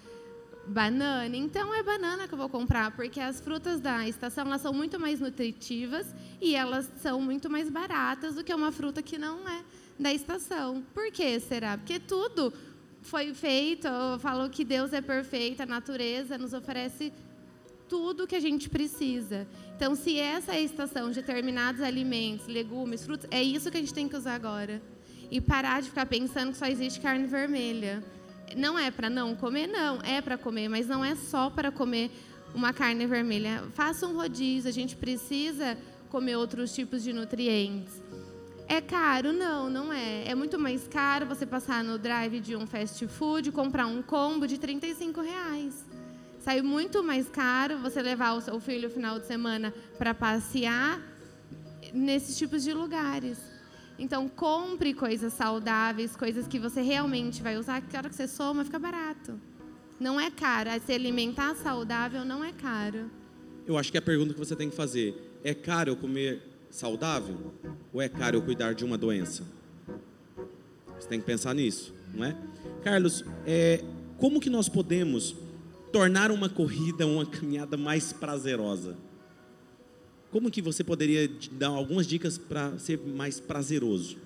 Banana. Então, é banana que eu vou comprar, porque as frutas da estação elas são muito mais nutritivas e elas são muito mais baratas do que uma fruta que não é da estação. Por que será? Porque tudo foi feito. Eu falo que Deus é perfeito, a natureza nos oferece tudo que a gente precisa. Então, se essa é a estação de determinados alimentos, legumes, frutas, é isso que a gente tem que usar agora. E parar de ficar pensando que só existe carne vermelha. Não é para não comer, não. É para comer, mas não é só para comer uma carne vermelha. Faça um rodízio, a gente precisa comer outros tipos de nutrientes. É caro? Não, não é. É muito mais caro você passar no drive de um fast food, comprar um combo de trinta e cinco reais. Sai muito mais caro você levar o seu filho no final de semana para passear nesses tipos de lugares. Então, compre coisas saudáveis, coisas que você realmente vai usar, que a hora que você soma fica barato. Não é caro. Se alimentar saudável não é caro. Eu acho que a pergunta que você tem que fazer é: caro eu comer saudável ou é caro eu cuidar de uma doença? Você tem que pensar nisso, não é? Carlos, é, como que nós podemos tornar uma corrida, uma caminhada mais prazerosa? Como que você poderia dar algumas dicas para ser mais prazeroso?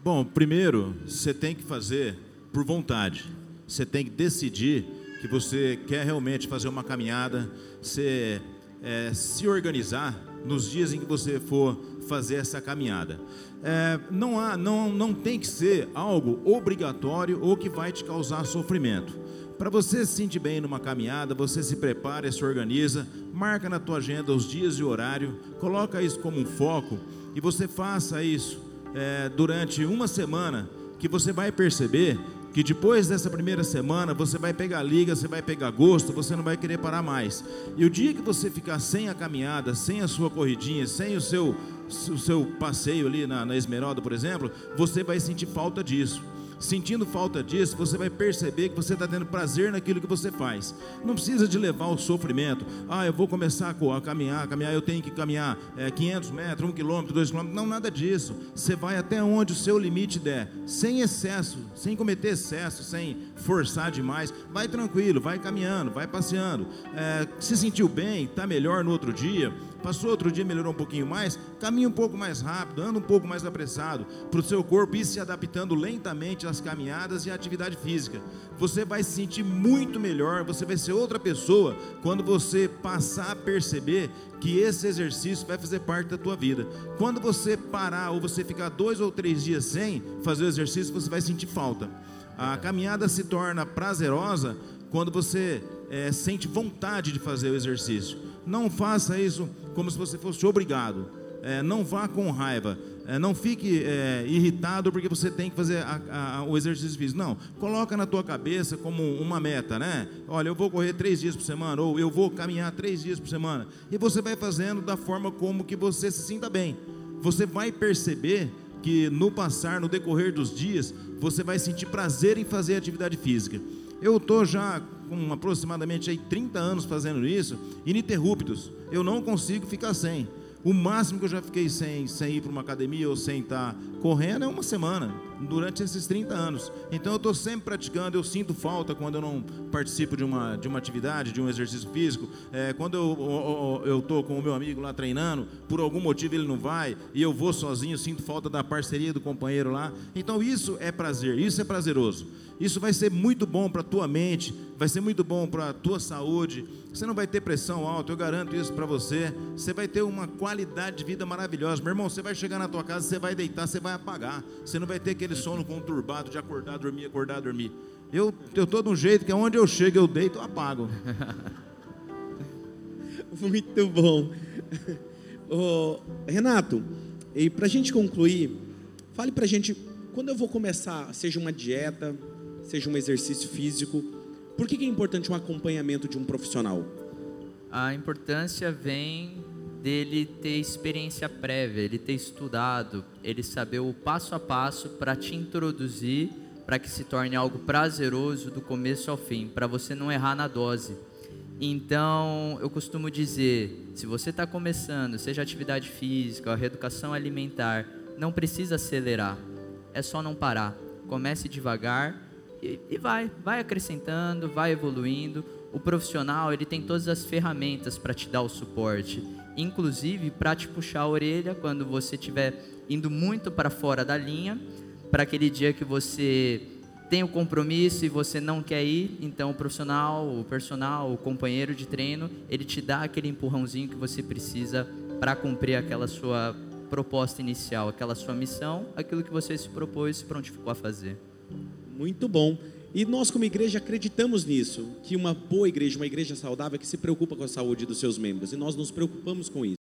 Bom, primeiro, você tem que fazer por vontade. Você tem que decidir que você quer realmente fazer uma caminhada, você, é, se organizar nos dias em que você for fazer essa caminhada. É, não, há, não, não tem que ser algo obrigatório ou que vai te causar sofrimento. Para você se sentir bem numa caminhada, você se prepara, se organiza, marca na tua agenda os dias e o horário, coloca isso como um foco e você faça isso é, durante uma semana, que você vai perceber que depois dessa primeira semana você vai pegar liga, você vai pegar gosto, você não vai querer parar mais. E o dia que você ficar sem a caminhada, sem a sua corridinha, sem o seu, o seu passeio ali na, na Esmeralda, por exemplo, você vai sentir falta disso. Sentindo falta disso, você vai perceber que você está tendo prazer naquilo que você faz. Não precisa de levar o sofrimento. Ah, eu vou começar a caminhar, caminhar, eu tenho que caminhar é, quinhentos metros, um quilômetro, dois quilômetros. Não, nada disso. Você vai até onde o seu limite der, sem excesso, sem cometer excesso, sem forçar demais. Vai tranquilo, vai caminhando, vai passeando. É, se sentiu bem, está melhor no outro dia. Passou outro dia, melhorou um pouquinho mais, caminha um pouco mais rápido, anda um pouco mais apressado, para o seu corpo ir se adaptando lentamente às caminhadas e à atividade física. Você vai se sentir muito melhor, você vai ser outra pessoa quando você passar a perceber que esse exercício vai fazer parte da tua vida. Quando você parar ou você ficar dois ou três dias sem fazer o exercício, você vai sentir falta. A caminhada se torna prazerosa quando você é, sente vontade de fazer o exercício. Não faça isso como se você fosse obrigado, é, não vá com raiva, é, não fique é, irritado porque você tem que fazer a, a, o exercício físico. Não, coloca na tua cabeça como uma meta, né? Olha, eu vou correr três dias por semana, ou eu vou caminhar três dias por semana, e você vai fazendo da forma como que você se sinta bem. Você vai perceber que no passar, no decorrer dos dias, você vai sentir prazer em fazer atividade física. Eu estou já com aproximadamente aí trinta anos fazendo isso, ininterruptos. Eu não consigo ficar sem. O máximo que eu já fiquei sem, sem ir para uma academia ou sem estar correndo é uma semana, durante esses trinta anos. Então eu estou sempre praticando, eu sinto falta quando eu não participo de uma, de uma atividade, de um exercício físico. É, quando eu estou com o meu amigo lá treinando, por algum motivo ele não vai, e eu vou sozinho, sinto falta da parceria do companheiro lá. Então isso é prazer, isso é prazeroso. Isso vai ser muito bom para a tua mente, vai ser muito bom para a tua saúde. Você não vai ter pressão alta, eu garanto isso para você. Você vai ter uma qualidade de vida maravilhosa. Meu irmão, você vai chegar na tua casa, você vai deitar, você vai apagar. Você não vai ter aquele sono conturbado de acordar, dormir, acordar, dormir. Eu estou de um jeito que onde eu chego, eu deito, eu apago. Muito bom. Oh, Renato, e para a gente concluir, fale para a gente, quando eu vou começar, seja uma dieta, seja um exercício físico, por que é importante um acompanhamento de um profissional? A importância vem dele ter experiência prévia, ele ter estudado, ele saber o passo a passo para te introduzir, para que se torne algo prazeroso do começo ao fim, para você não errar na dose. Então, eu costumo dizer, se você está começando, seja atividade física ou reeducação alimentar, não precisa acelerar, é só não parar. Comece devagar e, e vai, vai acrescentando, vai evoluindo. O profissional, ele tem todas as ferramentas para te dar o suporte, inclusive para te puxar a orelha quando você estiver indo muito para fora da linha, para aquele dia que você tem o compromisso e você não quer ir. Então o profissional, o personal, o companheiro de treino, ele te dá aquele empurrãozinho que você precisa para cumprir aquela sua proposta inicial, aquela sua missão, aquilo que você se propôs e se prontificou a fazer. Muito bom. E nós, como igreja, acreditamos nisso, que uma boa igreja, uma igreja saudável, é que se preocupa com a saúde dos seus membros, e nós nos preocupamos com isso.